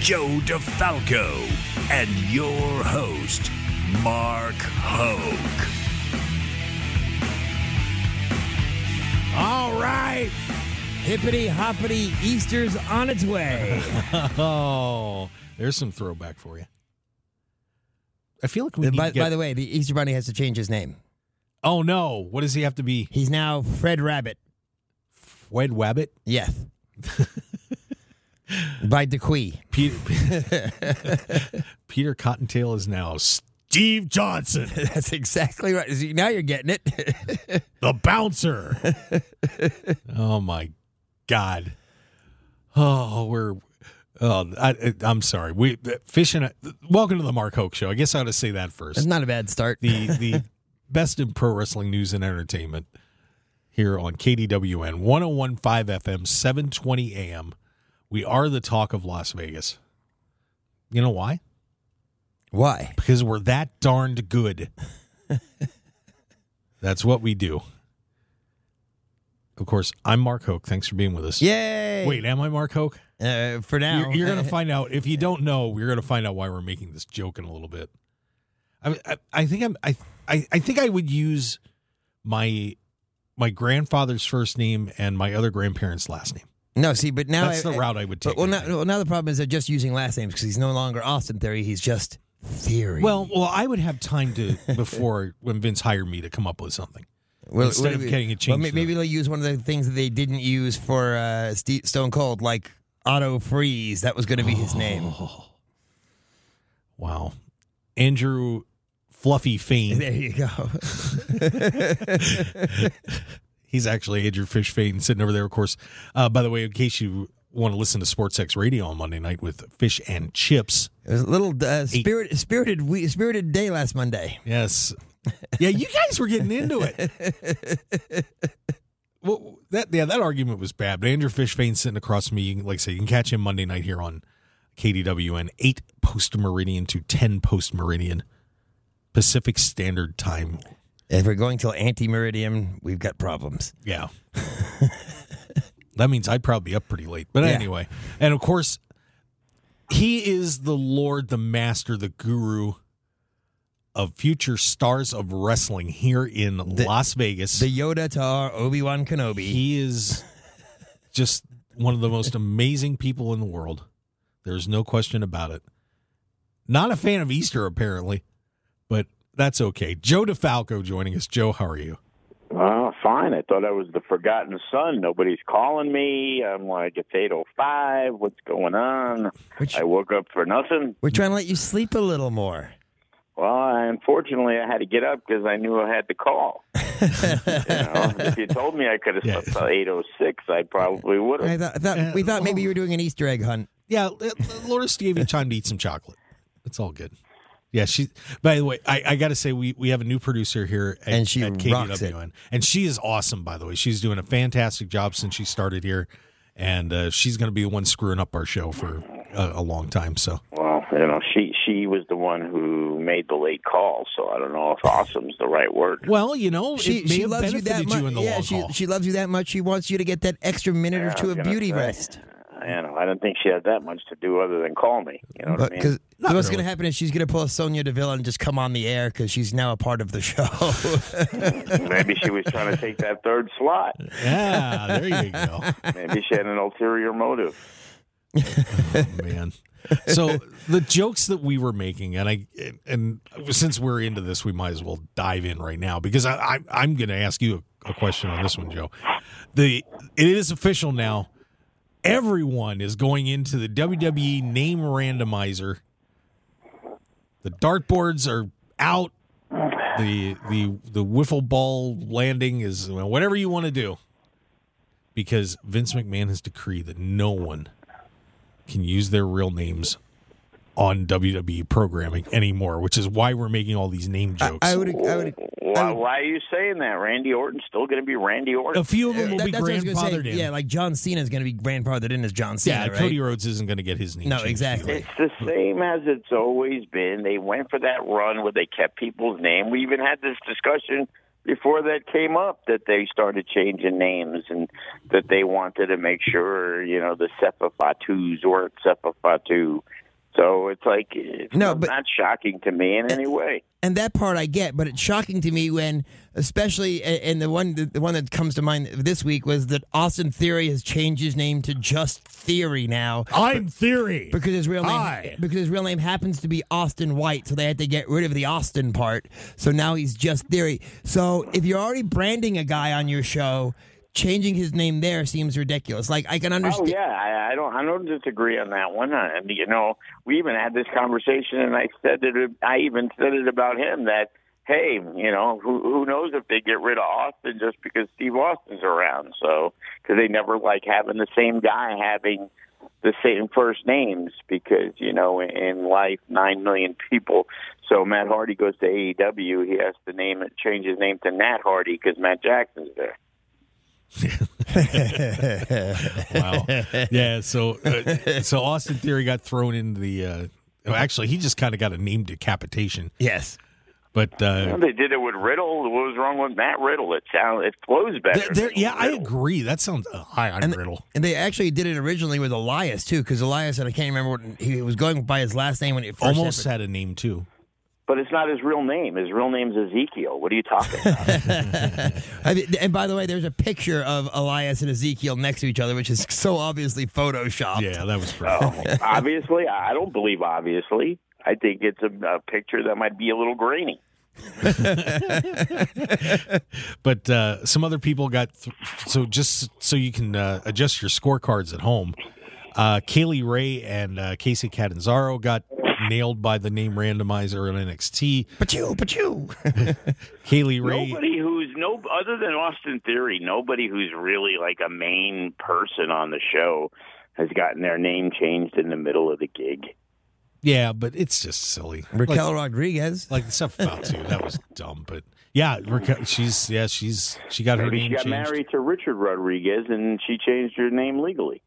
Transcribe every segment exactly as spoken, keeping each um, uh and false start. Joe DeFalco, and your host, Mark Hoke. All right. Hippity-hoppity, Easter's on its way. Oh, there's some throwback for you. I feel like we uh, need by, to get... by the way, the Easter Bunny has to change his name. Oh, no. What does he have to be? He's now Fred Rabbit. Fred Rabbit? Yes. By DeQuee. Peter, Peter Cottontail is now Steve Johnson. That's exactly right. Now you're getting it. The bouncer. Oh, my God. Oh, we're... Oh, I, I'm sorry. We Fish and I, welcome to the Mark Hoke Show. I guess I ought to say that first. That's not a bad start. The, the best in pro wrestling news and entertainment here on K D W N, one oh one point five F M, seven twenty A M, We are the talk of Las Vegas. You know why? Why? Because we're that darned good. That's what we do. Of course, I'm Mark Hoke. Thanks for being with us. Yay! Wait, am I Mark Hoke? Uh, for now. You're, you're going to find out. If you don't know, you're going to find out why we're making this joke in a little bit. I, I, I think I'm, I, I, I think I would use my my grandfather's first name and my other grandparents' last name. No, see, but now... That's I, the route I would take. But, well, now, well, now the problem is they're just using last names because he's no longer Austin Theory. He's just Theory. Well, well, I would have time to, before, when Vince hired me, to come up with something. Well, Instead well, of we, getting a change. Well, maybe they'll use one of the things that they didn't use for uh, Steve, Stone Cold, like Otto Freeze. That was going to be his name. Oh. Wow. Andrew Fluffy Fain. There you go. He's actually Andrew Fish Fain sitting over there, of course. Uh, by the way, in case you want to listen to SportsX Radio on Monday night with Fish and Chips. It was a little uh, spirit, spirited spirited day last Monday. Yes. Yeah, you guys were getting into it. Well, that yeah, that argument was bad. But Andrew Fish Fain sitting across from me, you can, like I say, you can catch him Monday night here on K D W N, eight post-meridian to ten post-meridian Pacific Standard Time. If we're going till anti-meridian, we've got problems. Yeah. That means I'd probably be up pretty late. But yeah. Anyway. And, of course, he is the Lord, the Master, the Guru of future stars of wrestling here in the, Las Vegas. The Yoda to our Obi-Wan Kenobi. He is just one of the most amazing people in the world. There's no question about it. Not a fan of Easter, apparently, but... That's okay. Joe DeFalco joining us. Joe, how are you? Oh, fine. I thought I was the forgotten son. Nobody's calling me. I'm like, it's eight oh five. What's going on? Which, I woke up for nothing. We're trying to let you sleep a little more. Well, I, unfortunately, I had to get up because I knew I had to call. You know, if you told me I could have slept till eight oh six, I probably would have. I thought, I thought, uh, we thought maybe you were doing an Easter egg hunt. Yeah, Lourdes gave you time to eat some chocolate. It's all good. Yeah, she. By the way, I, I got to say we, we have a new producer here at, and she at K D W N, and she is awesome. By the way, she's doing a fantastic job since she started here, and uh, she's going to be the one screwing up our show for a, a long time. So, well, you know, she she was the one who made the late call, so I don't know if "awesome's" the right word. Well, you know, she, she loves you that much. You in the yeah, long she, haul. she loves you that much. She wants you to get that extra minute yeah, or two of beauty say. rest. You know, I don't think she had that much to do other than call me. You know what I mean? Because what's really. going to happen is she's going to pull a Sonia Deville and just come on the air because she's now a part of the show. Maybe she was trying to take that third slot. Yeah, there you go. Maybe she had an ulterior motive. Oh, man. So the jokes that we were making, and I, and since we're into this, we might as well dive in right now because I, I I'm going to ask you a, a question on this one, Joe. The it is official now. Everyone is going into the W W E name randomizer. The dartboards are out. the the the wiffle ball landing is, well, whatever you want to do, because Vince McMahon has decreed that no one can use their real names on W W E programming anymore, which is why we're making all these name jokes. I, I would, I would, why, why are you saying that? Randy Orton's still going to be Randy Orton. A few of them will that, be grandfathered in. Yeah, like John Cena is going to be grandfathered in as John Cena. Yeah, right? Cody Rhodes isn't going to get his name. No, exactly. Either. It's the same as it's always been. They went for that run where they kept people's name. We even had this discussion before that came up that they started changing names and that they wanted to make sure, you know, the Sepa Fatus weren't Sepa Fatu. So it's like, it's no, but, not shocking to me in and, any way. And that part I get, but it's shocking to me when, especially, and the one the one that comes to mind this week was that Austin Theory has changed his name to just Theory now. I'm but, Theory. Because his real name I. because his real name happens to be Austin White, so they had to get rid of the Austin part. So now he's just Theory. So if you're already branding a guy on your show, changing his name there seems ridiculous. Like, I can understand. Oh, yeah, I, I don't I don't disagree on that one. I, you know, we even had this conversation, and I said that I even said it about him that, hey, you know, who, who knows if they get rid of Austin just because Steve Austin's around. So, because they never like having the same guy having the same first names because, you know, in life, nine million people. So Matt Hardy goes to A E W. He has to name it, change his name to Nat Hardy because Matt Jackson's there. Wow. Yeah, so uh, so Austin Theory got thrown into the uh, well, actually he just kind of got a name decapitation. Yes. But uh, well, they did it with Riddle. What was wrong with Matt Riddle? It sounds it flows better. They're, they're, yeah, Riddle. I agree. That sounds uh, high on and Riddle. The, and they actually did it originally with Elias too, because Elias, and I can't remember what he was going by his last name when it first almost happened. Had a name too. But it's not his real name. His real name's Ezekiel. What are you talking about? I mean, and by the way, there's a picture of Elias and Ezekiel next to each other, which is so obviously photoshopped. Yeah, that was pretty oh, cool. Obviously, I don't believe obviously. I think it's a, a picture that might be a little grainy. But uh, some other people got... Th- so just so you can uh, adjust your scorecards at home, uh, Kaylee Ray and uh, Casey Catanzaro got... nailed by the name randomizer in N X T. But you, but you. Kaylee Ray. Nobody who's, no, other than Austin Theory, nobody who's really like a main person on the show has gotten their name changed in the middle of the gig. Yeah, but it's just silly. Raquel like, Rodriguez. Like the stuff about you. That was dumb, but yeah, Raquel, she's, yeah, she's, she got Maybe her name changed. She got changed. Married to Richard Rodriguez and she changed her name legally.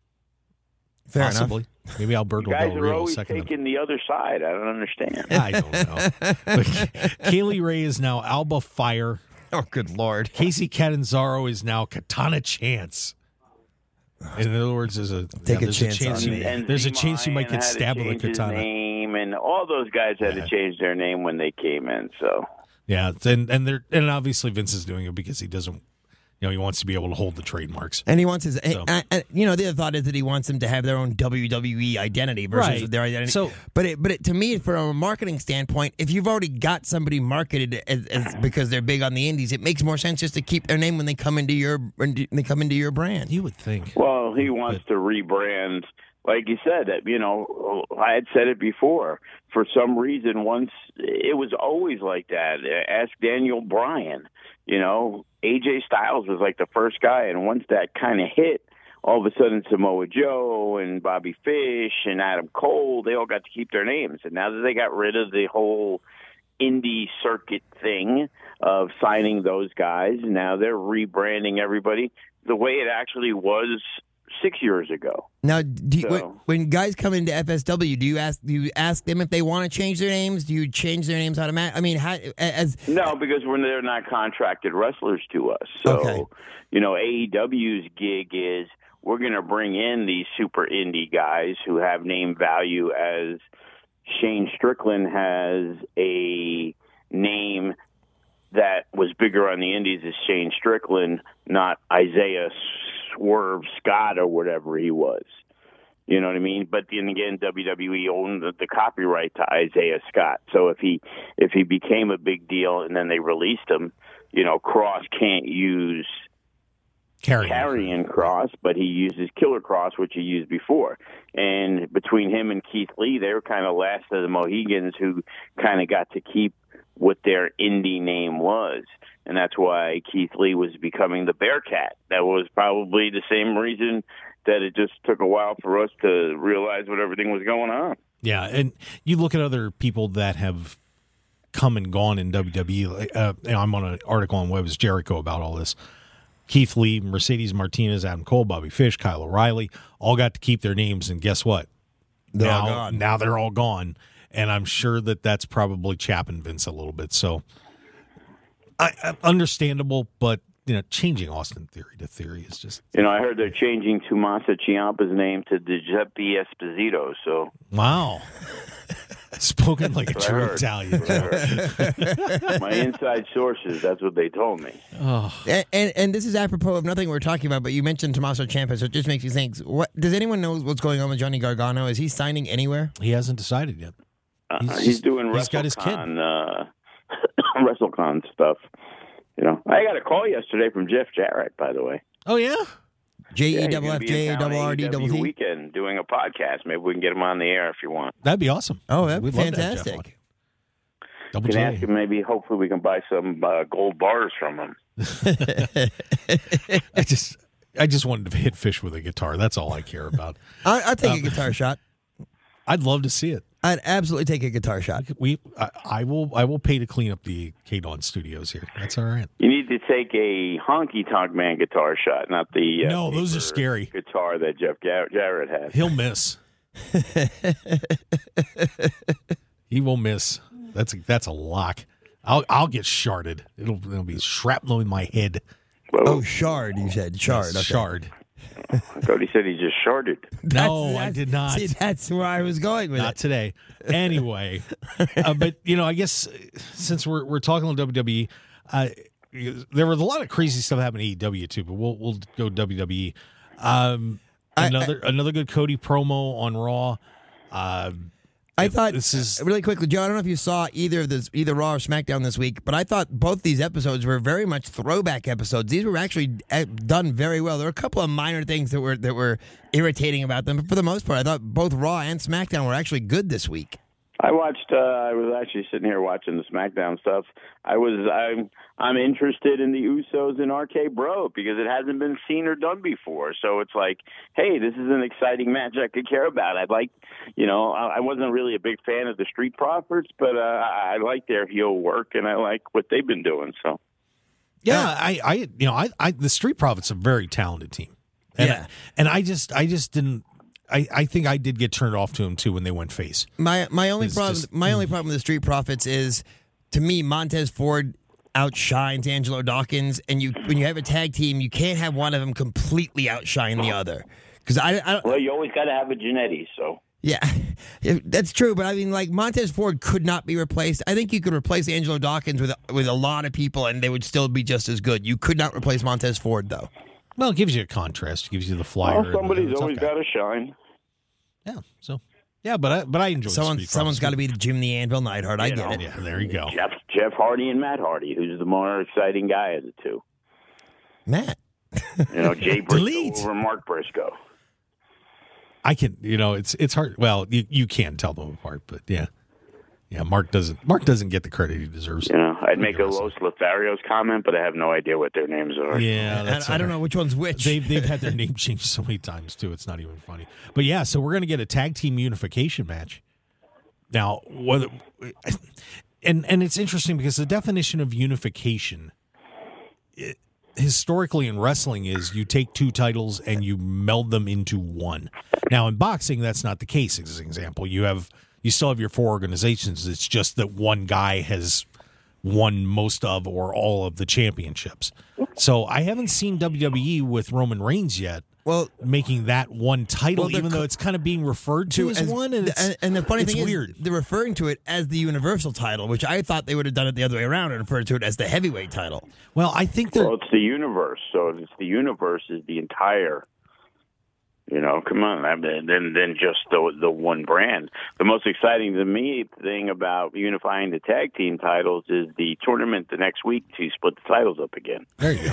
Fair Possibly. Enough. Maybe Alberto Del Rio. You guys are always taking the other side. I don't understand. I don't know. But Kaylee Ray is now Alba Fire. Oh, good Lord. Casey Catanzaro is now Katana Chance. In other words, there's a, Take yeah, a, there's chance, a chance on you, me. There's a chance you might get stabbed with a katana. Name, and all those guys had yeah. to change their name when they came in. So yeah, and and they're and obviously Vince is doing it because he doesn't. You know, he wants to be able to hold the trademarks. And he wants his, so. I, I, you know, the other thought is that he wants them to have their own W W E identity versus right. their identity. So, but it, but it, to me, from a marketing standpoint, if you've already got somebody marketed as, as because they're big on the indies, it makes more sense just to keep their name when they come into your when they come into your brand. You would think. Well, he wants but, to rebrand. Like you said, you know, I had said it before. For some reason, once, it was always like that. Ask Daniel Bryan, you know. A J Styles was like the first guy, and once that kind of hit, all of a sudden Samoa Joe and Bobby Fish and Adam Cole, they all got to keep their names. And now that they got rid of the whole indie circuit thing of signing those guys, now they're rebranding everybody the way it actually was six years ago. Now, do you, so, when guys come into F S W, do you ask do you ask them if they want to change their names? Do you change their names automatically? I mean, how, as no, because when they're not contracted wrestlers to us. So, okay. you know, A E W's gig is we're going to bring in these super indie guys who have name value, as Shane Strickland has a name that was bigger on the indies as Shane Strickland, not Isaiah Swerve Scott or whatever he was. You know what I mean? But then again, W W E owned the, the copyright to Isaiah Scott. So if he if he became a big deal and then they released him, you know, Cross can't use Carrion, Carrion Cross, but he uses Killer Cross, which he used before. And between him and Keith Lee, they were kind of last of the Mohegans who kind of got to keep what their indie name was. And that's why Keith Lee was becoming the Bearcat. That was probably the same reason that it just took a while for us to realize what everything was going on. Yeah, and you look at other people that have come and gone in W W E. Uh, and I'm on an article on Webs Jericho about all this. Keith Lee, Mercedes Martinez, Adam Cole, Bobby Fish, Kyle O'Reilly, all got to keep their names, and guess what? They're now, all gone. Now they're all gone, and I'm sure that that's probably chapping Vince a little bit. So, I, I understandable, but you know, changing Austin Theory to Theory is just... You know, I heard they're changing Tommaso Ciampa's name to Giuseppe Esposito, so... Wow. Spoken like a true Italian. My inside sources, that's what they told me. Oh. And, and and this is apropos of nothing we're talking about, but you mentioned Tommaso Ciampa, so it just makes you think, what, does anyone know what's going on with Johnny Gargano? Is he signing anywhere? He hasn't decided yet. He's, uh, he's doing WrestleCon, he's got his kid. Uh, WrestleCon stuff. You know, I got a call yesterday from Jeff Jarrett, by the way. Oh, yeah? J E F F J R D T weekend doing a podcast. Maybe we can get him on the air if you want. That'd be awesome. Oh, that'd be fantastic. Double J. Ask him, maybe, hopefully we can buy some uh, gold bars from him. I just I just wanted to hit Fish with a guitar. That's all I care about. I, I'd take um, a guitar shot. I'd love to see it. I'd absolutely take a guitar shot. We, I, I will, I will pay to clean up the K-Don studios here. That's all right. You need to take a honky tonk man guitar shot, not the uh, no, those are scary guitar that Jeff Jarrett has. He'll miss. He will miss. That's a, that's a lock. I'll I'll get sharded. It'll it'll be shrapnel in my head. Whoa. Oh, shard! You said shard. Yes, okay. Shard. Cody said he just sharded. No, that's, that's, I did not. See, that's where I was going with not it. Not today. Anyway, uh, but, you know, I guess since we're we're talking on W W E, uh, there was a lot of crazy stuff happening to A E W, too, but we'll we'll go W W E. Um, another I, I, another good Cody promo on Raw. Uh, I thought, this is, really quickly, Joe, I don't know if you saw either of this, either Raw or SmackDown this week, but I thought both these episodes were very much throwback episodes. These were actually done very well. There were a couple of minor things that were that were irritating about them, but for the most part, I thought both Raw and SmackDown were actually good this week. I watched. Uh, I was actually sitting here watching the SmackDown stuff. I was. I'm. I'm interested in the Usos and R K Bro because it hasn't been seen or done before. So it's like, hey, this is an exciting match I could care about. I'd like, you know, I, I wasn't really a big fan of the Street Profits, but uh, I, I like their heel work and I like what they've been doing. So, yeah, yeah. I, I, you know, I, I, the Street Profits are a very talented team. And yeah, I, and I just, I just didn't. I, I think I did get turned off to him too when they went face. My my only it's problem just, my mm. only problem with the Street Profits is, to me, Montez Ford outshines Angelo Dawkins, and you when you have a tag team, you can't have one of them completely outshine the other. Because I, I well, you always got to have a Gennetti, so yeah, that's true. But I mean, like Montez Ford could not be replaced. I think you could replace Angelo Dawkins with with a lot of people, and they would still be just as good. You could not replace Montez Ford though. Well, it gives you a contrast. It gives you the flyer. Well, somebody's always got to shine. Yeah. So. Yeah, but I, but I enjoy. Someone, someone's got to be Jim the Anvil Neidhart. I you get know. it. Yeah, there you go. Jeff, Jeff Hardy and Matt Hardy. Who's the more exciting guy of the two? Matt. You know, Jay Briscoe over Mark Briscoe. I can. You know, it's it's hard. Well, you you can tell them apart, but yeah. Yeah, Mark doesn't. Mark doesn't get the credit he deserves. You know, I'd make a Los Lotharios comment, but I have no idea what their names are. Yeah, that's I, I don't know which one's which. They've they've had their name changed so many times too. It's not even funny. But yeah, so we're gonna get a tag team unification match now. Whether and and it's interesting because the definition of unification it, historically in wrestling is you take two titles and you meld them into one. Now in boxing, that's not the case. As an example, you have. You still have your four organizations. It's just that one guy has won most of or all of the championships. So I haven't seen W W E with Roman Reigns yet. Well, making that one title, well, even though it's kind of being referred to as, as one, and, it's, and, and the funny thing weird. is they're referring to it as the Universal title, which I thought they would have done it the other way around and referred to it as the heavyweight title. Well, I think that well, it's the universe. So if it's the universe, is the entire. You know, come on, I mean, then then just the the one brand. The most exciting to me thing about unifying the tag team titles is the tournament the next week to split the titles up again. There you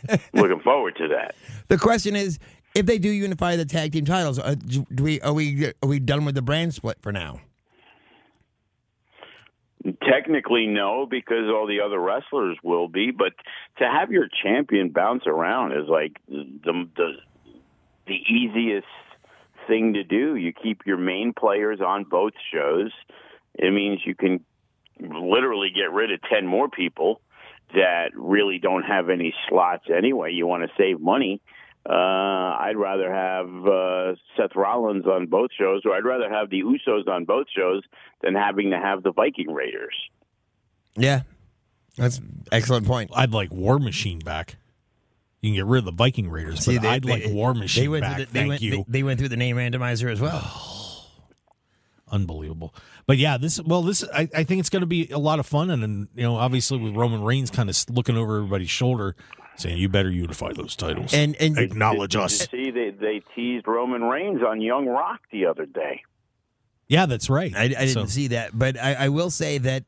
go. Looking forward to that. The question is, if they do unify the tag team titles, are, do we are we are we done with the brand split for now? Technically, no, because all the other wrestlers will be. But to have your champion bounce around is like the the, the easiest thing to do. You keep your main players on both shows. It means you can literally get rid of ten more people that really don't have any slots anyway. You want to save money. Uh, I'd rather have uh, Seth Rollins on both shows, or I'd rather have the Usos on both shows than having to have the Viking Raiders. Yeah, that's an excellent point. I'd like War Machine back. You can get rid of the Viking Raiders, See, but they, I'd they, like War Machine they back, the, they thank went, you. They, they went through the name randomizer as well. Oh, unbelievable. But yeah, this well, this I, I think it's going to be a lot of fun, and, and you know, obviously with Roman Reigns kind of looking over everybody's shoulder, saying, you better unify those titles and, and acknowledge did, did us. You see, they, they teased Roman Reigns on Young Rock the other day. Yeah, that's right. I, I didn't so. see that, but I, I will say that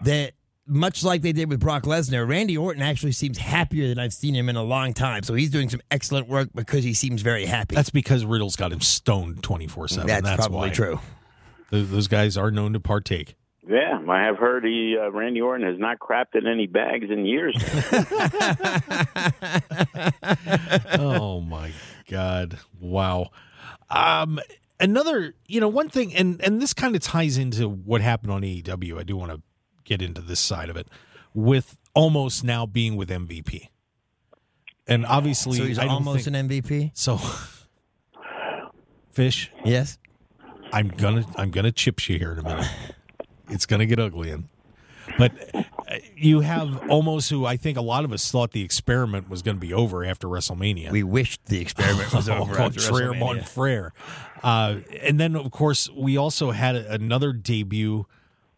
that much like they did with Brock Lesnar, Randy Orton actually seems happier than I've seen him in a long time. So he's doing some excellent work because he seems very happy. That's because Riddle's got him stoned twenty-four seven. That's, that's probably why. True. Those, those guys are known to partake. Yeah, I have heard he, uh, Randy Orton has not crapped in any bags in years. Oh, my God. Wow. Um, another, you know, one thing, and, and this kind of ties into what happened on A E W. I do want to get into this side of it, with almost now being with M V P. And obviously, so he's I almost think, an M V P? So, Fish? Yes? I'm gonna I'm gonna chip you here in a minute. It's going to get ugly in. But you have almost who I think a lot of us thought the experiment was going to be over after WrestleMania. We wished the experiment was over after WrestleMania. Mon frere. Uh, and then, of course, we also had another debut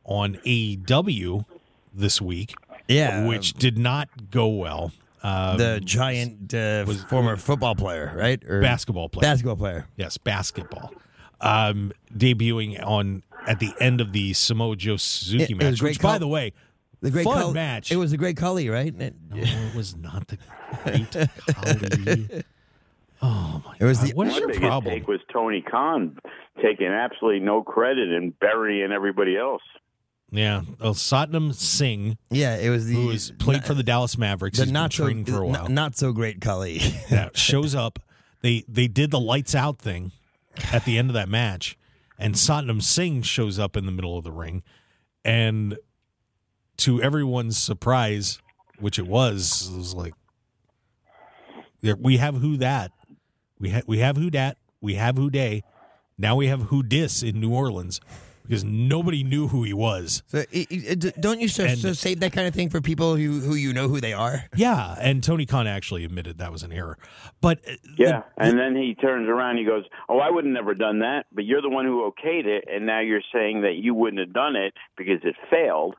on A E W this week, yeah, which did not go well. Um, the giant uh, was, former football player, right? Or basketball player. Basketball player. Yes, basketball. Um, debuting on at the end of the Samoa Joe Suzuki it, match, it which, Khali, by the way, the great fun Khali, match. It was the Great Khali, right? It, no, it was not the Great Khali. Oh my! It was God. The what is your problem? Take was Tony Khan taking absolutely no credit and burying everybody else. Yeah, well, Satnam Singh. Yeah, it was the who was played not, for the Dallas Mavericks. The He's not been training so, for a while. Not, not so Great Khali. Yeah, shows up. They they did the lights out thing at the end of that match, and Satnam Singh shows up in the middle of the ring, and to everyone's surprise, which it was, it was like, we have who that, we have we have who dat, we have who day, now we have who dis in New Orleans, because nobody knew who he was. So, don't you so, and, so say that kind of thing for people who, who you know who they are? Yeah, and Tony Khan actually admitted that was an error. But yeah, the, and then he turns around and he goes, oh, I would have never done that, but you're the one who okayed it, and now you're saying that you wouldn't have done it because it failed,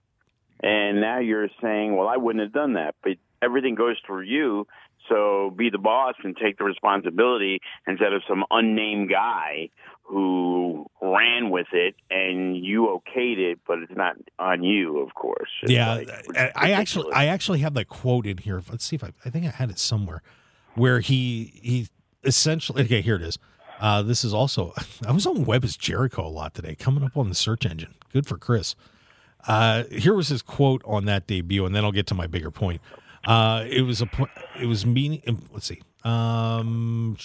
and now you're saying, well, I wouldn't have done that, but everything goes through you, so be the boss and take the responsibility instead of some unnamed guy who ran with it and you okayed it, but it's not on you, of course. It's yeah, like I actually, I actually have that quote in here. Let's see if I, I think I had it somewhere, where he he essentially. Okay, here it is. Uh, this is also. I was on Web is Jericho a lot today, coming up on the search engine. Good for Chris. Uh, here was his quote on that debut, and then I'll get to my bigger point. Uh, it was a. It was meaning. Let's see. Um.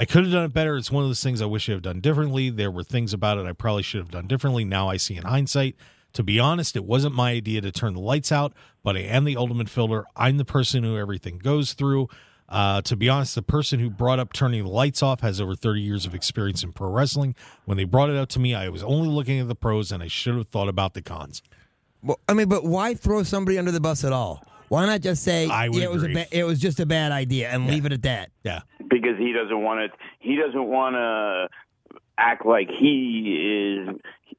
I could have done it better. It's one of those things I wish I had done differently. There were things about it I probably should have done differently. Now I see in hindsight. To be honest, it wasn't my idea to turn the lights out, but I am the ultimate filter. I'm the person who everything goes through. Uh, to be honest, the person who brought up turning the lights off has over thirty years of experience in pro wrestling. When they brought it up to me, I was only looking at the pros, and I should have thought about the cons. Well, I mean, but why throw somebody under the bus at all? Why not just say yeah, it was a ba- it was just a bad idea and yeah. leave it at that? Yeah, because he doesn't want to. He doesn't want to act like he is.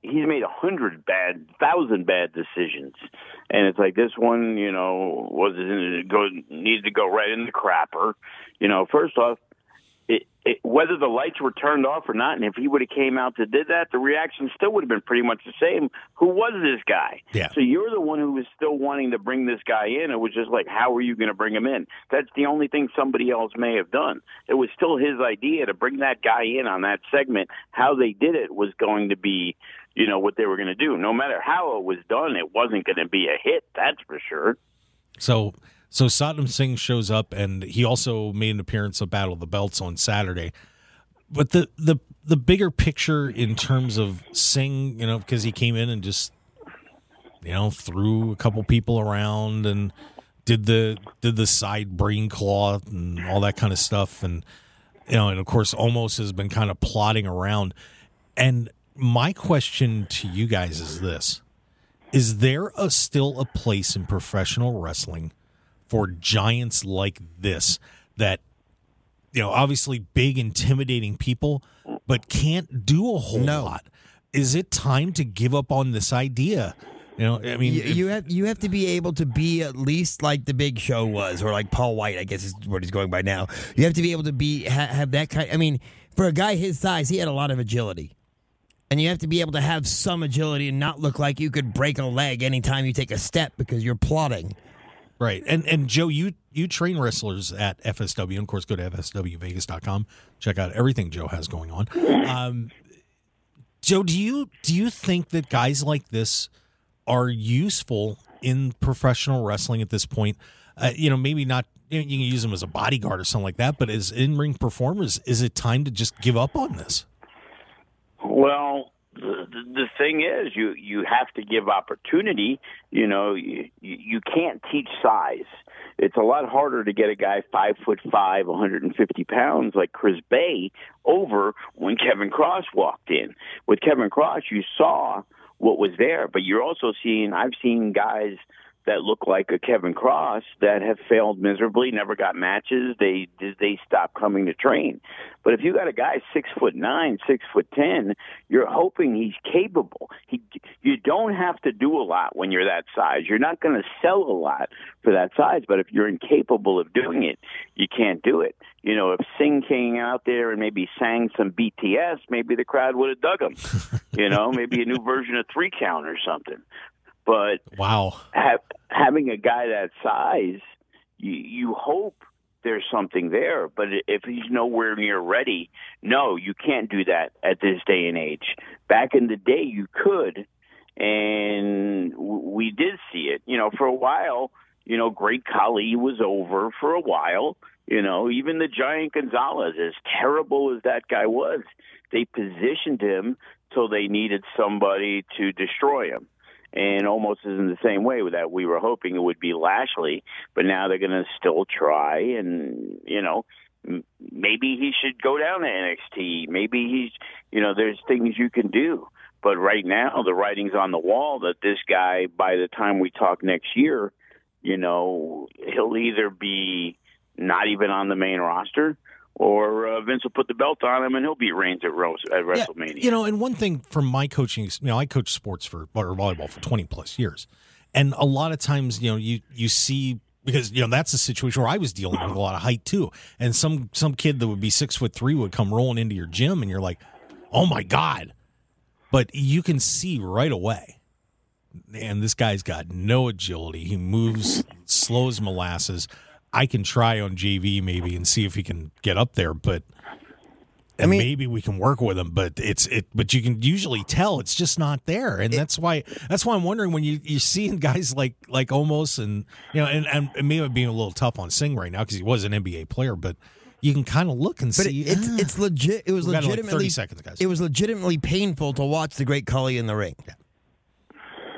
He's made a hundred bad, thousand bad decisions, and it's like this one. You know, was it go needed to go right in the crapper. You know, first off, it, it, whether the lights were turned off or not, and if he would have came out to did that, the reaction still would have been pretty much the same. Who was this guy? Yeah. So you're the one who was still wanting to bring this guy in. It was just like, how are you going to bring him in? That's the only thing somebody else may have done. It was still his idea to bring that guy in on that segment. How they did it was going to be you know, what they were going to do. No matter how it was done, it wasn't going to be a hit, that's for sure. So so Satnam Singh shows up, and he also made an appearance of Battle of the Belts on Saturday. But the, the, the bigger picture in terms of Singh, you know, because he came in and just, you know, threw a couple people around and did the did the side brain cloth and all that kind of stuff. And, you know, and of course, Omos has been kind of plodding around. And my question to you guys is this. Is there a, still a place in professional wrestling for giants like this that, you know, obviously big, intimidating people, but can't do a whole no. lot? Is it time to give up on this idea? You know, I mean, you, if, you have you have to be able to be at least like the Big Show was, or like Paul White, I guess is what he's going by now. You have to be able to be ha- have that kind. I mean, for a guy his size, he had a lot of agility. And you have to be able to have some agility and not look like you could break a leg anytime you take a step because you're plodding. Right. And and Joe, you, you train wrestlers at F S W. And of course, go to F S W Vegas dot com. Check out everything Joe has going on. Um, Joe, do you do you think that guys like this are useful in professional wrestling at this point? Uh, you know, maybe not. You know, you can use them as a bodyguard or something like that. But as in-ring performers, is it time to just give up on this? Well, the, the thing is, you, you have to give opportunity. You know, you, you can't teach size. It's a lot harder to get a guy five foot five, one hundred fifty pounds like Chris Bay over when Kevin Cross walked in. With Kevin Cross, you saw what was there, but you're also seeing, I've seen guys that look like a Kevin Cross that have failed miserably, never got matches. They they stopped coming to train. But if you got a guy six foot nine, six foot ten, you're hoping he's capable. He, you don't have to do a lot when you're that size. You're not going to sell a lot for that size. But if you're incapable of doing it, you can't do it. You know, if Singh came out there and maybe sang some B T S, maybe the crowd would have dug him. You know, maybe a new version of Three Count or something. But wow, ha- having a guy that size, you, you hope there's something there. But if he's nowhere near ready, no, you can't do that at this day and age. Back in the day, you could, and we did see it. You know, for a while, you know, Great Khali was over for a while. You know, even the Giant Gonzalez, as terrible as that guy was, they positioned him till they needed somebody to destroy him. And almost is in the same way with that. We were hoping it would be Lashley, but now they're going to still try. And, you know, m- maybe he should go down to N X T. Maybe he's, you know, there's things you can do. But right now, the writing's on the wall that this guy, by the time we talk next year, you know, he'll either be not even on the main roster, or uh, Vince will put the belt on him, and he'll beat Reigns at, Rose, at WrestleMania. Yeah, you know, and one thing from my coaching, you know, I coach sports for or volleyball for twenty plus years, and a lot of times, you know, you you see because you know that's a situation where I was dealing with a lot of height too, and some some kid that would be six foot three would come rolling into your gym, and you're like, oh my God, but you can see right away. And this guy's got no agility. He moves slow as molasses. I can try on J V maybe and see if he can get up there, but I mean, maybe we can work with him. But it's it, but you can usually tell it's just not there, and it, that's why that's why I'm wondering when you you're seeing guys like like Omos and you know and, and maybe I'm being a little tough on Singh right now because he was an N B A player, but you can kind of look and but see. It, it's ah. it's legit. It was We've legitimately like thirty seconds, guys. It was legitimately painful to watch the Great Khali in the ring. Yeah.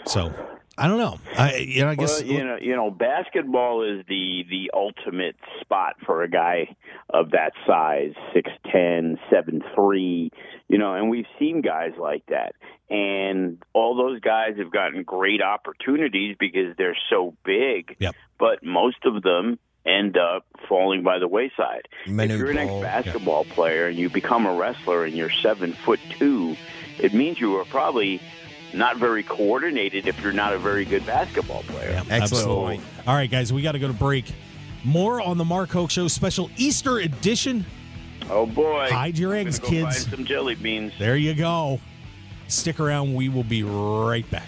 So. I don't know. I you know I guess well, you know you know basketball is the the ultimate spot for a guy of that size, six ten, seven three, you know, and we've seen guys like that. And all those guys have gotten great opportunities because they're so big. Yep. But most of them end up falling by the wayside. Menu if you're an ex-basketball yeah. player and you become a wrestler and you're seven foot two, it means you are probably not very coordinated if you're not a very good basketball player. Yeah, absolutely. So, all right, guys, we got to go to break. More on the Mark Hoke Show special Easter edition. Oh, boy. Hide your eggs, go kids. Buy some jelly beans. There you go. Stick around. We will be right back.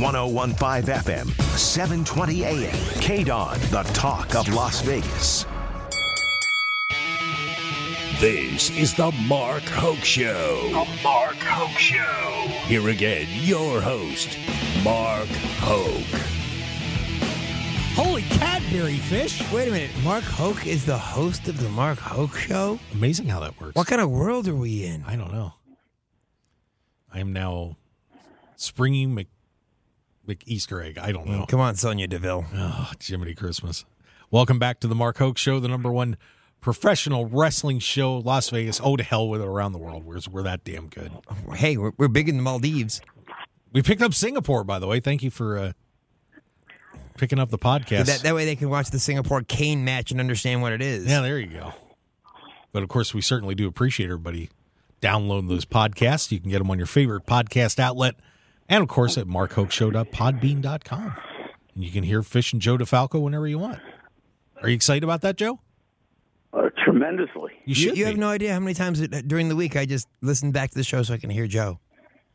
one oh one point five F M, seven twenty A M, K D W N, the talk of Las Vegas. This is The Mark Hoke Show. The Mark Hoke Show. Here again, your host, Mark Hoke. Holy Cadbury fish. Wait a minute. Mark Hoke is the host of The Mark Hoke Show? Amazing how that works. What kind of world are we in? I don't know. I am now Springy Mc... McEaster egg. I don't know. Come on, Sonia Deville. Oh, Jiminy Christmas. Welcome back to The Mark Hoke Show, the number one professional wrestling show, Las Vegas. Oh, to hell with it, around the world. We're, we're that damn good. Hey, we're, we're big in the Maldives. We picked up Singapore, by the way. Thank you for uh, picking up the podcast. Yeah, that, that way they can watch the Singapore Kane match and understand what it is. Yeah, there you go. But, of course, we certainly do appreciate everybody downloading those podcasts. You can get them on your favorite podcast outlet and, of course, at mark hoke show dot podbean dot com. And you can hear Fish and Joe DeFalco whenever you want. Are you excited about that, Joe? Uh, tremendously. You should. You, you have no idea how many times it, during the week I just listen back to the show so I can hear Joe.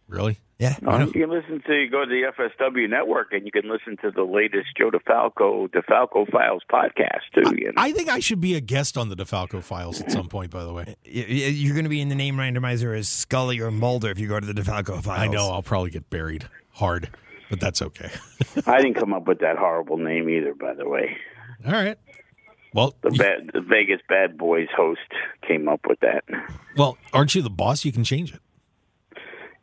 Really? Yeah. Um, you can listen to, you go to the F S W network and you can listen to the latest Joe DeFalco, DeFalco Files podcast too. You know? I, I think I should be a guest on the DeFalco Files at some point, by the way. You're going to be in the name randomizer as Scully or Mulder if you go to the DeFalco Files. I know. I'll probably get buried hard, but that's okay. I didn't come up with that horrible name either, by the way. All right. Well, the, bad, the Vegas Bad Boys host came up with that. Well, aren't you the boss? You can change it.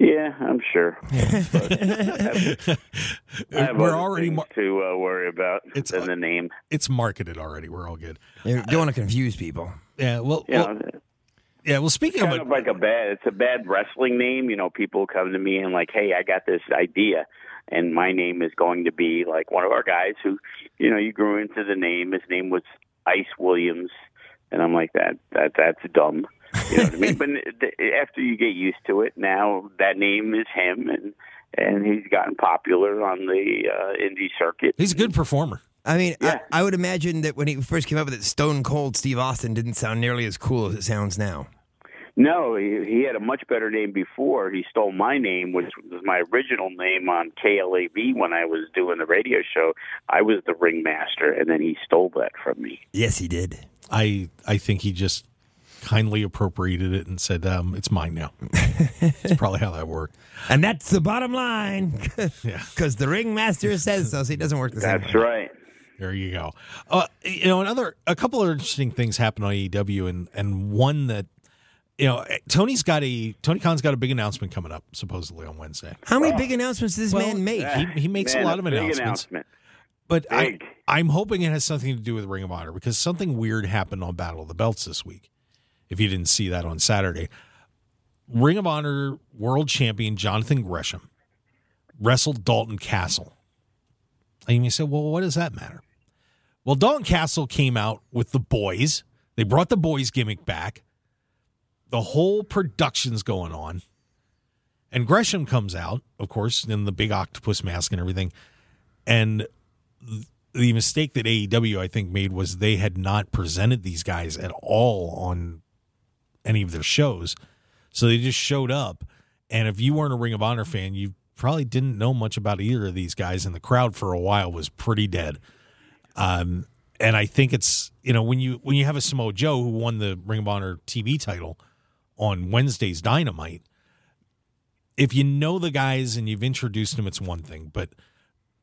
Yeah, I'm sure. Yeah. I have, I have We're already mar- to uh, worry about it's, than the name. It's marketed already. We're all good. You don't uh, want to confuse people. Yeah. Well. Yeah. Well, yeah, well speaking it's kind of, of like a bad, it's a bad wrestling name. You know, people come to me and like, hey, I got this idea, and my name is going to be like one of our guys who, you know, you grew into the name. His name was Ice Williams, and I'm like, that that that's dumb. You know what I mean? But after you get used to it, now that name is him, and and he's gotten popular on the uh, indie circuit. He's a good performer. I mean, yeah. I, I would imagine that when he first came up with it, Stone Cold Steve Austin didn't sound nearly as cool as it sounds now. No, he, he had a much better name before. He stole my name, which was my original name on K L A B when I was doing the radio show. I was the ringmaster, and then he stole that from me. Yes, he did. I I think he just kindly appropriated it and said, um, it's mine now. That's probably how that worked. And that's the bottom line. Because yeah. The ringmaster says so, so it doesn't work the same. That's way. Right. There you go. Uh, you know, another a couple of interesting things happened on A E W, and, and one that, you know, Tony's got a Tony Khan's got a big announcement coming up, supposedly on Wednesday. How many wow. big announcements does this well, man make? Uh, he, he makes man, a lot of announcements. Announcement. But I, I'm hoping it has something to do with Ring of Honor, because something weird happened on Battle of the Belts this week. If you didn't see that on Saturday, Ring of Honor World Champion Jonathan Gresham wrestled Dalton Castle. And you say, well, what does that matter? Well, Dalton Castle came out with the boys. They brought the boys gimmick back. The whole production's going on. And Gresham comes out, of course, in the big octopus mask and everything. And th- the mistake that A E W, I think, made was they had not presented these guys at all on any of their shows. So they just showed up, and if you weren't a Ring of Honor fan, you probably didn't know much about either of these guys, and the crowd for a while was pretty dead. Um, and I think it's, you know, when you when you have a Samoa Joe who won the Ring of Honor T V title on Wednesday's Dynamite, if you know the guys and you've introduced them, it's one thing, but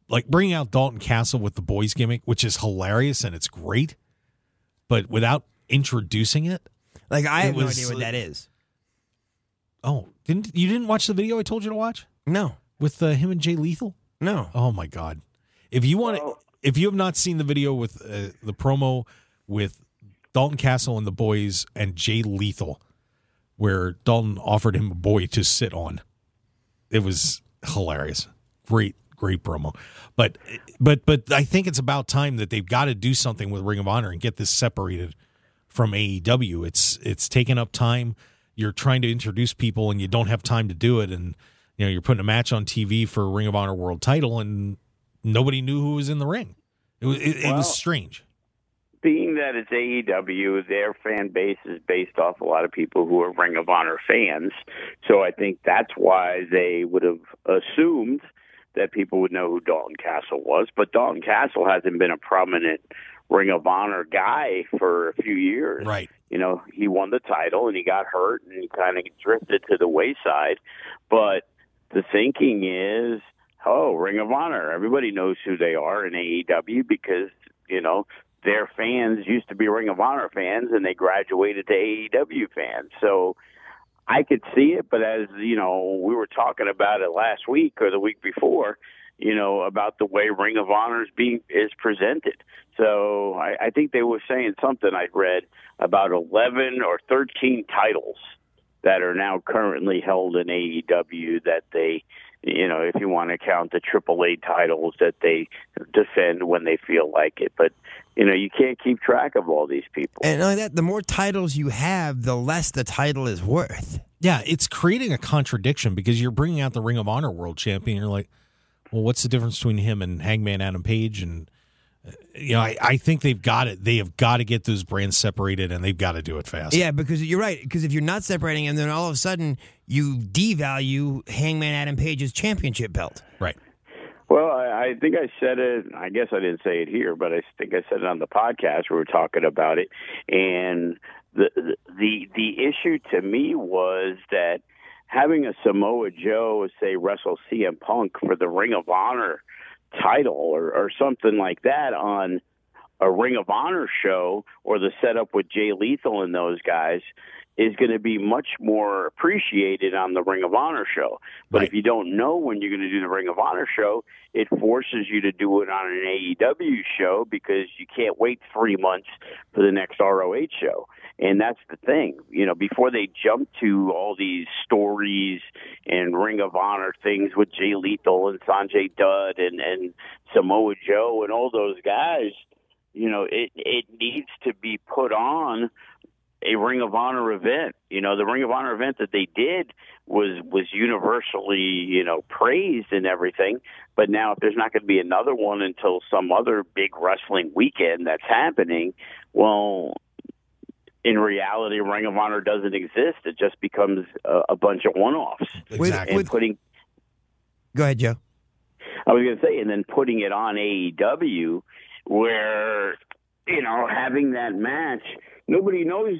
like bringing out Dalton Castle with the boys gimmick, which is hilarious and it's great, but without introducing it, like I have no idea what that is. Oh, didn't you didn't watch the video I told you to watch? No, with uh, him and Jay Lethal. No. Oh my God! If you want to, if you have not seen the video with uh, the promo with Dalton Castle and the boys and Jay Lethal, where Dalton offered him a boy to sit on, it was hilarious. Great, great promo. But but but I think it's about time that they've got to do something with Ring of Honor and get this separated from A E W. It's it's taken up time. You're trying to introduce people and you don't have time to do it. And you know, you're putting a match on T V for a Ring of Honor World Title, and nobody knew who was in the ring. It was it, well, it was strange. Being that it's A E W, their fan base is based off a lot of people who are Ring of Honor fans. So I think that's why they would have assumed that people would know who Dalton Castle was. But Dalton Castle hasn't been a prominent Ring of Honor guy for a few years. Right. You know, he won the title and he got hurt and he kind of drifted to the wayside. But the thinking is, oh, Ring of Honor. Everybody knows who they are in A E W because, you know, their fans used to be Ring of Honor fans, and they graduated to A E W fans. So I could see it, but as, you know, we were talking about it last week or the week before, you know, about the way Ring of Honor is, being, is presented. So I, I think they were saying something I read about eleven or thirteen titles that are now currently held in A E W that they, you know, if you want to count the triple A titles that they defend when they feel like it. But, you know, you can't keep track of all these people. And not only that, the more titles you have, the less the title is worth. Yeah, it's creating a contradiction because you're bringing out the Ring of Honor World Champion. You're like, well, what's the difference between him and Hangman Adam Page? And, you know, I, I think they've got it. They have got to get those brands separated, and they've got to do it fast. Yeah, because you're right. Because if you're not separating them, then all of a sudden you devalue Hangman Adam Page's championship belt. Right. Well, I, I think I said it. I guess I didn't say it here, but I think I said it on the podcast. We were talking about it, and the the the issue to me was that having a Samoa Joe, say, wrestle C M Punk for the Ring of Honor title or, or something like that on a Ring of Honor show, or the setup with Jay Lethal and those guys, is going to be much more appreciated on the Ring of Honor show. But right. If you don't know when you're going to do the Ring of Honor show, it forces you to do it on an A E W show because you can't wait three months for the next R O H show. And that's the thing. You know, before they jump to all these stories and Ring of Honor things with Jay Lethal and Sanjay Dutt and, and Samoa Joe and all those guys, you know, it, it needs to be put on a Ring of Honor event. You know, the Ring of Honor event that they did was was universally, you know, praised and everything. But now if there's not going to be another one until some other big wrestling weekend that's happening, well, in reality, Ring of Honor doesn't exist. It just becomes a, a bunch of one-offs. Exactly. And putting... Go ahead, Joe. I was going to say, and then putting it on A E W where, you know, having that match... Nobody knows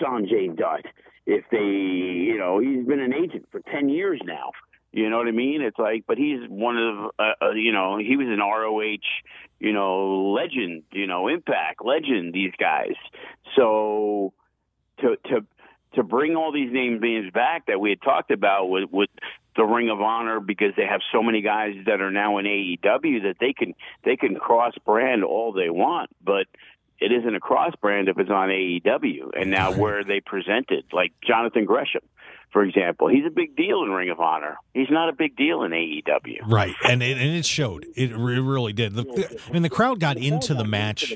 Sanjay Dutt if they, you know, he's been an agent for ten years now. You know what I mean? It's like, but he's one of, uh, uh, you know, he was an R O H, you know, legend, you know, Impact legend, these guys. So to to to bring all these name names back that we had talked about with, with the Ring of Honor, because they have so many guys that are now in A E W that they can they can cross brand all they want, but it isn't a cross-brand if it's on A E W, and now where they presented, like Jonathan Gresham, for example. He's a big deal in Ring of Honor. He's not a big deal in A E W. Right, and it, and it showed. It really did. The, I mean, the crowd got into the match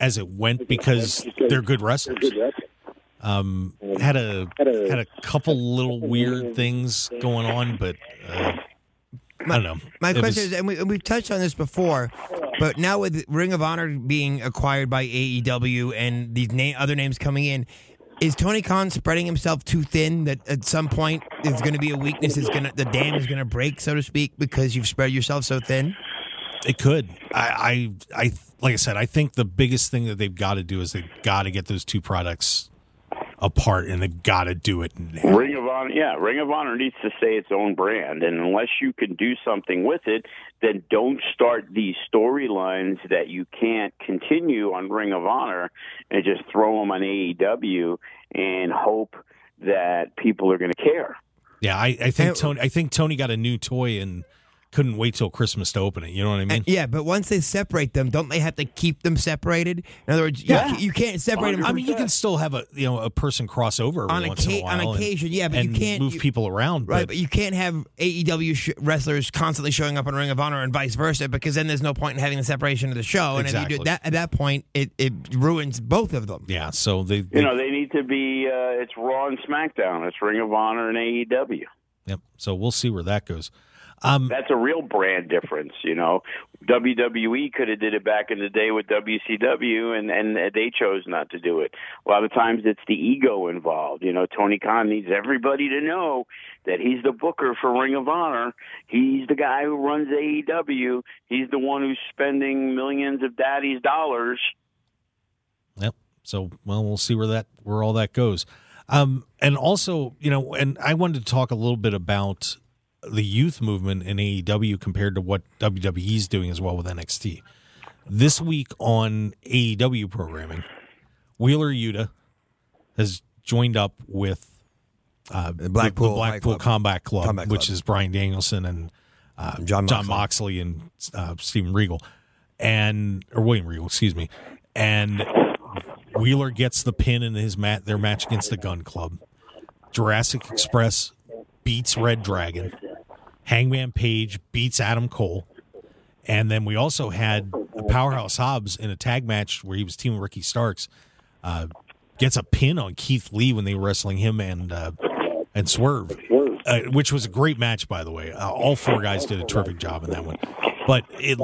as it went because they're good wrestlers. Um, had a had a couple little weird things going on, but uh, I don't know. My, my question was, is, and, we, and we've touched on this before, but now with Ring of Honor being acquired by A E W and these na- other names coming in, is Tony Khan spreading himself too thin that at some point there's going to be a weakness, is gonna, the dam is going to break, so to speak, because you've spread yourself so thin? It could. I, I, I, like I said, I think the biggest thing that they've got to do is they've got to get those two products apart, and they've got to do it now. Ring of Honor, yeah, Ring of Honor needs to stay its own brand, and unless you can do something with it, then don't start these storylines that you can't continue on Ring of Honor and just throw them on A E W and hope that people are going to care. Yeah, I, I think Tony. I think Tony got a new toy in couldn't wait till Christmas to open it. You know what I mean? And, yeah, but once they separate them, don't they have to keep them separated? In other words, yeah. you, you can't separate one hundred percent them. I mean, you can still have a you know a person cross over every on once ca- in a while. On occasion, and, yeah, but you can't move you, people around. Right, but, but you can't have A E W sh- wrestlers constantly showing up on Ring of Honor and vice versa, because then there's no point in having the separation of the show. And exactly. if you do that at that point, it, it ruins both of them. Yeah, so they, they you know they need to be. Uh, it's Raw and SmackDown. It's Ring of Honor and A E W. Yep. So we'll see where that goes. Um, That's a real brand difference, you know. W W E could have did it back in the day with W C W, and, and they chose not to do it. A lot of times it's the ego involved. You know, Tony Khan needs everybody to know that he's the booker for Ring of Honor. He's the guy who runs A E W. He's the one who's spending millions of daddy's dollars. Yep. So, well, we'll see where that where all that goes. Um, and also, you know, and I wanted to talk a little bit about the youth movement in A E W compared to what W W E is doing as well with N X T. This week on A E W programming, Wheeler Yuta has joined up with uh, Blackpool, the, the Blackpool Combat Club, Combat Club, which is Bryan Danielson and uh, John, John Moxley, Moxley and uh, Steven Regal, and or William Regal, excuse me. And Wheeler gets the pin in his mat, their match against the Gun Club. Jurassic Express beats Red Dragon. Hangman Page beats Adam Cole. And then we also had Powerhouse Hobbs in a tag match where he was teaming Ricky Starks. Uh, gets a pin on Keith Lee when they were wrestling him and uh, and Swerve, uh, which was a great match, by the way. Uh, all four guys did a terrific job in that one. But it,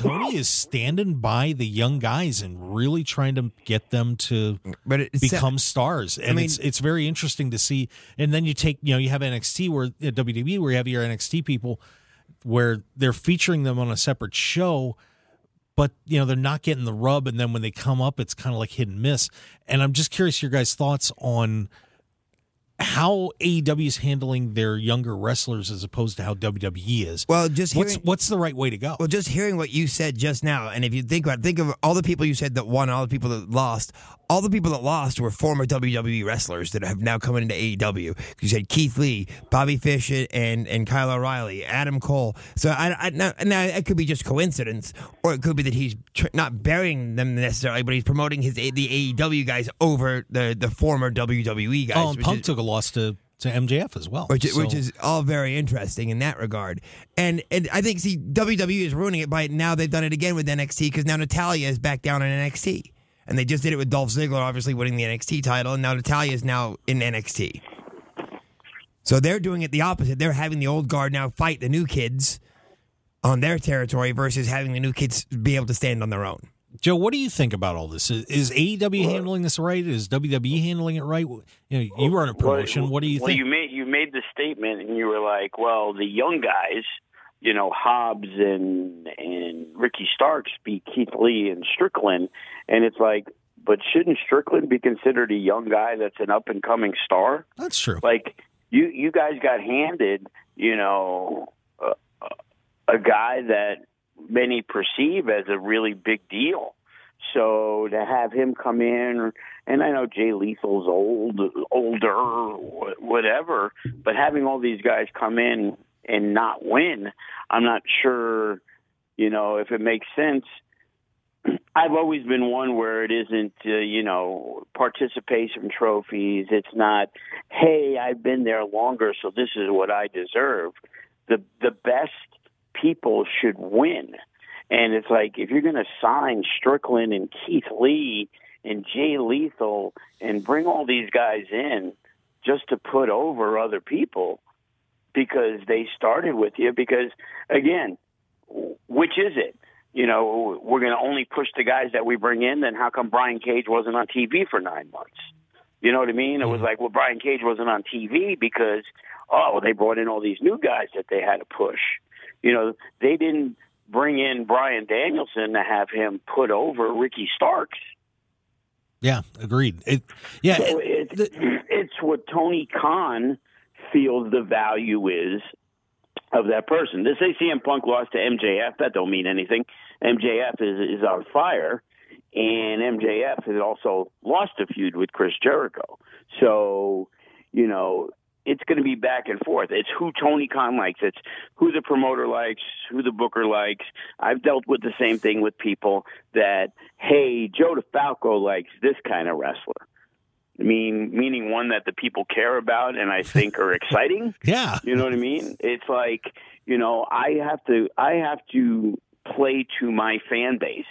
Tony is standing by the young guys and really trying to get them to but it, become stars. And I mean, it's it's very interesting to see. And then you take, you know, you have N X T where at W W E where you have your N X T people where they're featuring them on a separate show, but, you know, they're not getting the rub. And then when they come up, it's kind of like hit and miss. And I'm just curious your guys' thoughts on how A E W is handling their younger wrestlers as opposed to how W W E is. Well, just hearing, what's, what's the right way to go? Well, just hearing what you said just now, and if you think about it, think of all the people you said that won, all the people that lost. All the people that lost were former W W E wrestlers that have now come into A E W. You said Keith Lee, Bobby Fish, and and Kyle O'Reilly, Adam Cole. So I, I now, now it could be just coincidence, or it could be that he's tr- not burying them necessarily, but he's promoting his the A E W guys over the, the former W W E guys. Oh, and Punk is, took a loss to, to M J F as well. Which, so. which is all very interesting in that regard. And and I think, see, W W E is ruining it by now they've done it again with N X T because now Natalya is back down in N X T. And they just did it with Dolph Ziggler, obviously winning the N X T title, and now Natalya is now in N X T. So they're doing it the opposite. They're having the old guard now fight the new kids on their territory versus having the new kids be able to stand on their own. Joe, what do you think about all this? Is, is A E W handling this right? Is W W E handling it right? You know, you were in a promotion. What do you think? Well, you made, you made the statement, and you were like, well, the young guys, you know, Hobbs and and Ricky Starks beat Keith Lee and Strickland, and it's like, but shouldn't Strickland be considered a young guy that's an up and coming star? That's true. Like you, you guys got handed, you know, a, a guy that many perceive as a really big deal. So to have him come in, and I know Jay Lethal's old, older, whatever, but having all these guys come in and not win, I'm not sure, you know, if it makes sense. I've always been one where it isn't, uh, you know, participation trophies. It's not, hey, I've been there longer, so this is what I deserve. The the best people should win. And it's like, if you're going to sign Strickland and Keith Lee and Jay Lethal and bring all these guys in just to put over other people, because they started with you, because, again, which is it? You know, we're going to only push the guys that we bring in, then how come Brian Cage wasn't on T V for nine months? You know what I mean? It was like, well, Brian Cage wasn't on T V because, oh, they brought in all these new guys that they had to push. You know, they didn't bring in Bryan Danielson to have him put over Ricky Starks. Yeah, agreed. It, yeah, so it, it's, the, it's what Tony Khan feels the value is of that person. This A C M Punk lost to M J F. That don't mean anything. M J F is, is on fire, and M J F has also lost a feud with Chris Jericho. So, you know, it's going to be back and forth. It's who Tony Khan likes. It's who the promoter likes, who the booker likes. I've dealt with the same thing with people that, hey, Joe DeFalco likes this kind of wrestler. I mean, meaning one that the people care about and I think are exciting. Yeah. You know what I mean? It's like, you know, I have to, I have to play to my fan base,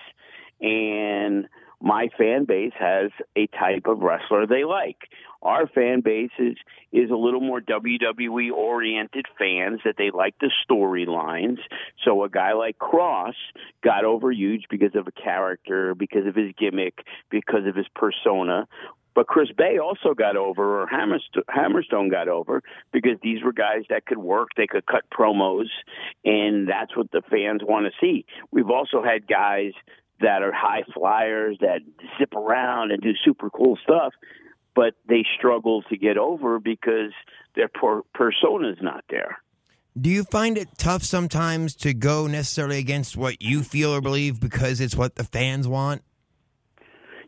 and my fan base has a type of wrestler they like. Our fan base is, is a little more W W E-oriented fans that they like the storylines. So a guy like Cross got over huge because of a character, because of his gimmick, because of his persona. But Chris Bay also got over, or Hammerstone got over, because these were guys that could work, they could cut promos, and that's what the fans want to see. We've also had guys that are high flyers, that zip around and do super cool stuff, but they struggle to get over because their per- persona's not there. Do you find it tough sometimes to go necessarily against what you feel or believe because it's what the fans want?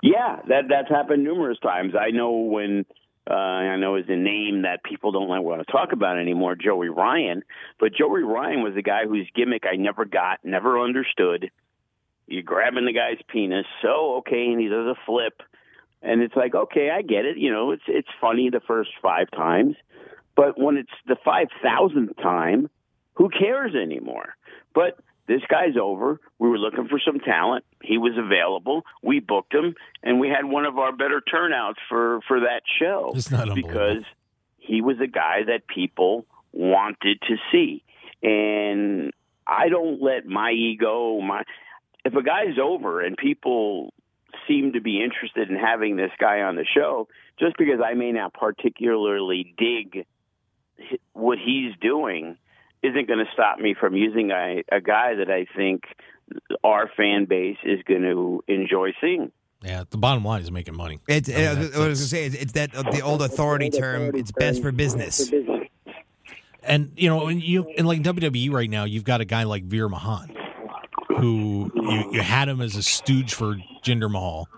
Yeah, that that's happened numerous times. I know when uh, I know is a name that people don't like want to talk about anymore, Joey Ryan. But Joey Ryan was the guy whose gimmick I never got, never understood. You're grabbing the guy's penis, so okay, and he does a flip, and it's like, okay, I get it. You know, it's it's funny the first five times, but when it's the five thousandth time, who cares anymore? But this guy's over. We were looking for some talent. He was available. We booked him, and we had one of our better turnouts for, for that show. It's not because he was a guy that people wanted to see. And I don't let my ego, my if a guy's over and people seem to be interested in having this guy on the show, just because I may not particularly dig what he's doing, isn't going to stop me from using a, a guy that I think our fan base is going to enjoy seeing. Yeah, the bottom line is making money. It's, I mean, it, that's, I was going to say, it's that uh, the old authority term, it's best for business. And, you know, and, you, and like W W E right now, you've got a guy like Veer Mahan, who you, you had him as a stooge for Jinder Mahal.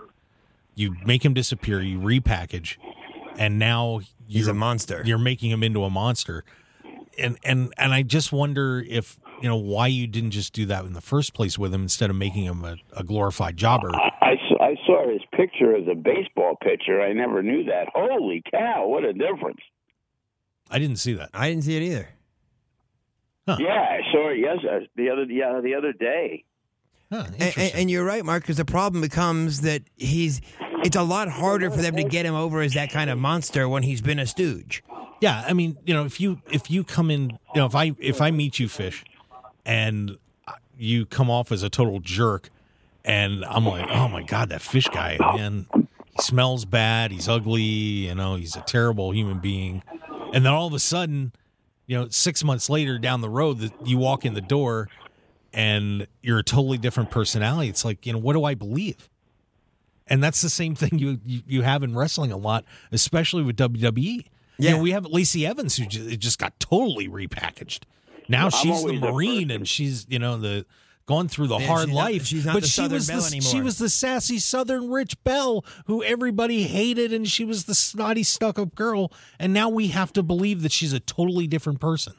You make him disappear, you repackage, and now he's a monster. You're making him into a monster. And, and and I just wonder if, you know, why you didn't just do that in the first place with him instead of making him a, a glorified jobber. I, I, I saw his picture as a baseball pitcher. I never knew that. Holy cow, what a difference. I didn't see that. I didn't see it either. Huh. Yeah, I saw it yes, the other yeah, the other day. Huh, and, and you're right, Mark, because the problem becomes that he's it's a lot harder for them to get him over as that kind of monster when he's been a stooge. Yeah, I mean, you know, if you if you come in, you know, if I if I meet you, Fish, and you come off as a total jerk, and I'm like, oh my God, that Fish guy, man, he smells bad, he's ugly, you know, he's a terrible human being, and then all of a sudden, you know, six months later down the road, you walk in the door, and you're a totally different personality. It's like, you know, what do I believe? And that's the same thing you you, you have in wrestling a lot, especially with W W E. Yeah, you know, we have Lacey Evans, who just got totally repackaged. Now well, she's the Marine, and she's you know the gone through the Man, hard she's life. Not, she's not but the she Southern was Belle the, anymore. She was the sassy Southern rich Belle who everybody hated, and she was the snotty, stuck-up girl. And now we have to believe that she's a totally different person.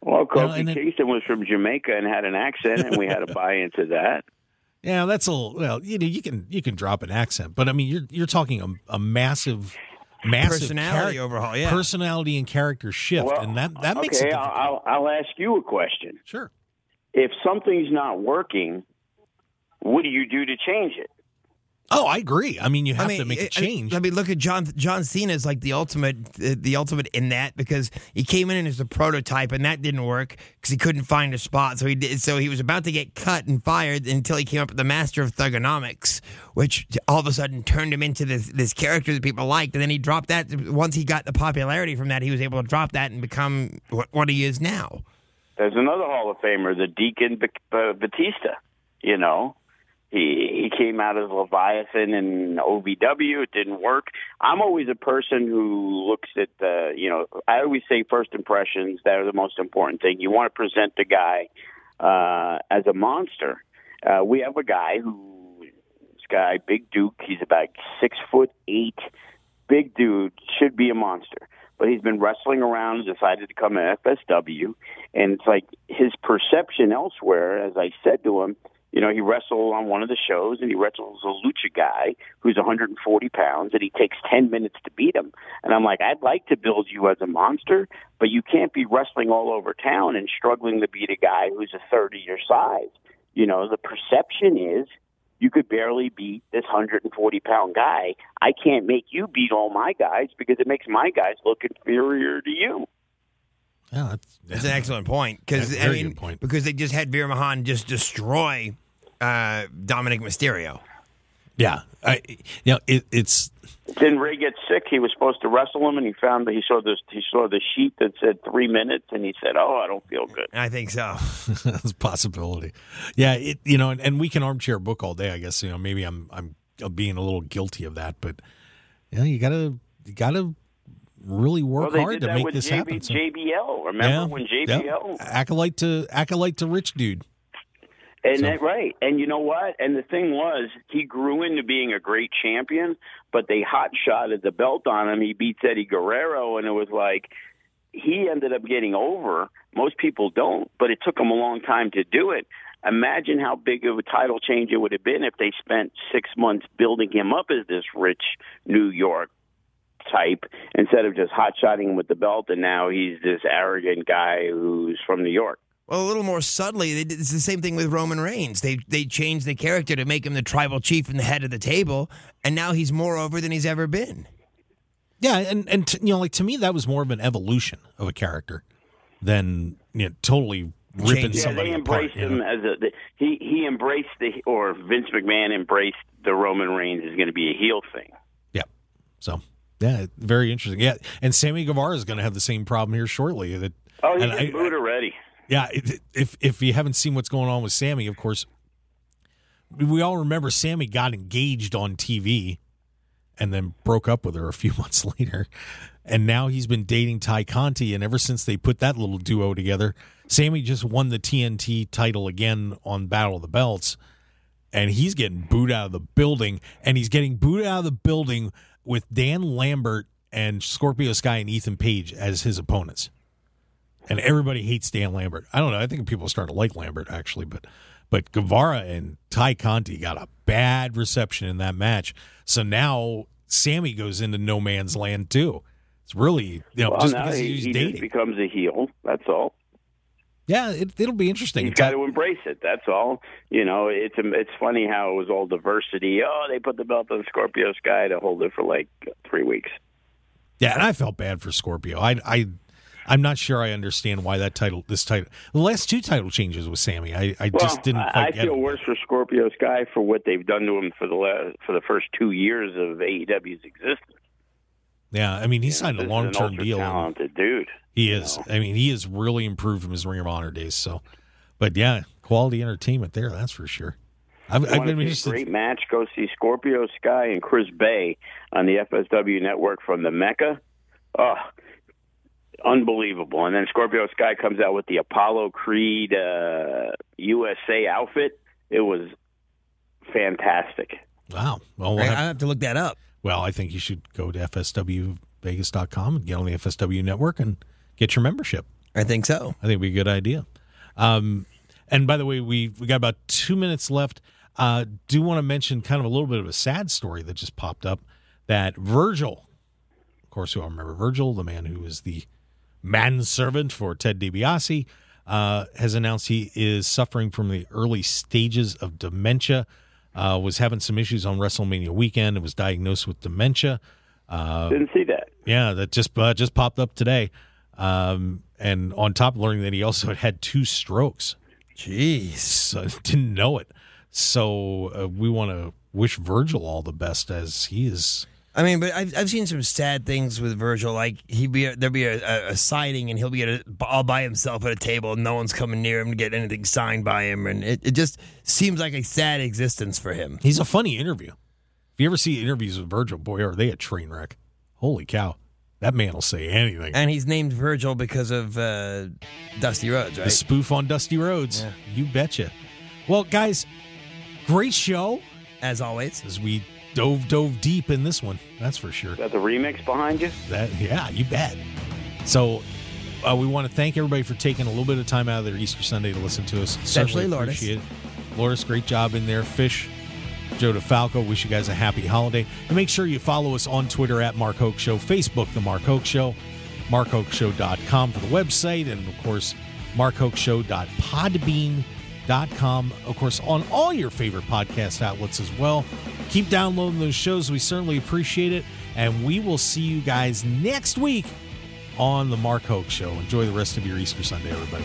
Well, Kofi you know, Kingston it, was from Jamaica and had an accent, and we had to buy into that. Yeah, that's a little, well, you know, you can you can drop an accent, but I mean, you're you're talking a, a massive. Massive personality overhaul, yeah. Personality and character shift, well, and that, that makes okay, it difficult. I'll, I'll ask you a question. Sure. If something's not working, what do you do to change it? Oh, I agree. I mean, you have I mean, to make it, a change. I mean, look at John. John Cena is like the ultimate, the ultimate in that because he came in as a prototype, and that didn't work because he couldn't find a spot. So he did. So he was about to get cut and fired until he came up with the Master of Thugonomics, which all of a sudden turned him into this this character that people liked. And then he dropped that. Once he got the popularity from that, he was able to drop that and become what, what he is now. There's another Hall of Famer, the Deacon Batista. You know. He, he came out as Leviathan in O V W. It didn't work. I'm always a person who looks at the, you know, I always say first impressions, that are the most important thing. You want to present the guy uh, as a monster. Uh, we have a guy who, this guy, Big Duke, he's about six foot eight. Big dude, should be a monster. but he's been wrestling around and decided to come to F S W. And it's like his perception elsewhere, as I said to him, you know, he wrestled on one of the shows, and he wrestles a lucha guy who's one hundred forty pounds, and he takes ten minutes to beat him. And I'm like, I'd like to build you as a monster, but you can't be wrestling all over town and struggling to beat a guy who's a third of your size. You know, the perception is you could barely beat this one hundred forty pound guy. I can't make you beat all my guys because it makes my guys look inferior to you. Yeah, that's, that's an excellent point. Because I mean, point. because they just had Veer Mahan just destroy uh, Dominic Mysterio. Yeah, I, you know it, it's. Then Ray gets sick. He was supposed to wrestle him, and he found that he saw this. He saw the sheet that said three minutes, and he said, "Oh, I don't feel good." I think so. That's a possibility. Yeah, it, you know, and, and we can armchair book all day. I guess you know maybe I'm I'm being a little guilty of that, but you know you gotta you gotta. really work well, hard to make this J B, happen. So. J B L, remember yeah, when J B L yeah. acolyte to acolyte to rich dude, and so. that, right, and you know what? And the thing was, he grew into being a great champion, but they hot shotted the belt on him. He beats Eddie Guerrero, and it was like he ended up getting over. Most people don't, but it took him a long time to do it. Imagine how big of a title change it would have been if they spent six months building him up as this rich New York type instead of just hot-shotting him with the belt, and now he's this arrogant guy who's from New York. Well, a little more subtly, they did, it's the same thing with Roman Reigns. They they changed the character to make him the tribal chief and the head of the table, and now he's more over than he's ever been. Yeah, and, and t- you know, like to me, that was more of an evolution of a character than you know, totally ripping Change. somebody yeah, they apart. Embraced him as a, the, he, he embraced, the or Vince McMahon embraced the Roman Reigns is going to be a heel thing. Yeah, so... Yeah, very interesting. Yeah, and Sammy Guevara is going to have the same problem here shortly. That, oh, he's been booed already. Yeah, if if you haven't seen what's going on with Sammy, of course, we all remember Sammy got engaged on T V and then broke up with her a few months later. And now he's been dating Ty Conti, and ever since they put that little duo together, Sammy just won the T N T title again on Battle of the Belts, and he's getting booed out of the building, and he's getting booed out of the building with Dan Lambert and Scorpio Sky and Ethan Page as his opponents. And everybody hates Dan Lambert. I don't know. I think people are starting to like Lambert, actually. But but Guevara and Ty Conti got a bad reception in that match. So now Sammy goes into no man's land, too. It's really, you know, well, just because he, he's he dating. He becomes a heel, that's all. Yeah, it, it'll be interesting. You've got to embrace it. That's all. You know, it's it's funny how it was all diversity. Oh, they put the belt on Scorpio Sky to hold it for like three weeks. Yeah, and I felt bad for Scorpio. I, I, I'm not sure I understand why that title, this title, the last two title changes with Sammy. I, I well, just didn't quite I, I get it. I feel worse for Scorpio Sky for what they've done to him for the last, for the first two years of A E W's existence. Yeah, I mean, he signed yeah, a long-term deal. Talented dude. He is. Know. I mean, he has really improved from his Ring of Honor days. So, but yeah, quality entertainment there, that's for sure. I've, I've been interested. Great match. Go see Scorpio Sky and Chris Bay on the F S W Network from the Mecca. Oh, unbelievable! And then Scorpio Sky comes out with the Apollo Creed uh, U S A outfit. It was fantastic. Wow. Well, we'll have- I have to look that up. Well, I think you should go to F S W Vegas dot com and get on the F S W network and get your membership. I think so. I think it would be a good idea. Um, and by the way, we we got about two minutes left. Uh, do want to mention kind of a little bit of a sad story that just popped up, that Virgil, of course, who I remember Virgil, the man who was the manservant for Ted DiBiase, uh, has announced he is suffering from the early stages of dementia. Uh, was having some issues on WrestleMania weekend and was diagnosed with dementia. Uh, Didn't see that. Yeah, that just uh, just popped up today. Um, and on top, learning that he also had, had two strokes. Jeez, uh, didn't know it. So uh, we want to wish Virgil all the best as he is. I mean, but I've I've seen some sad things with Virgil. Like he be a, there'll be a, a, a signing, and he'll be at a, all by himself at a table, and no one's coming near him to get anything signed by him, and it, it just seems like a sad existence for him. He's a funny interview. If you ever see interviews with Virgil, boy, are they a train wreck! Holy cow, that man will say anything. And he's named Virgil because of uh, Dusty Rhodes, right? The spoof on Dusty Rhodes. Yeah. You betcha. Well, guys, great show as always. As we. dove dove deep in this one. That's for sure. Got the remix behind you? That, yeah, you bet. So uh, we want to thank everybody for taking a little bit of time out of their Easter Sunday to listen to us. Especially Lourdes. Lourdes, great job in there. Fish, Joe DeFalco, wish you guys a happy holiday. And make sure you follow us on Twitter at Mark Hoke Show, Facebook, The Mark Hoke Show, mark hoke show dot com for the website, and, of course, mark hoke show dot podbean dot com, of course, on all your favorite podcast outlets as well. Keep downloading those shows. We certainly appreciate it, and we will see you guys next week on The Mark Hoke Show. Enjoy the rest of your Easter Sunday, everybody.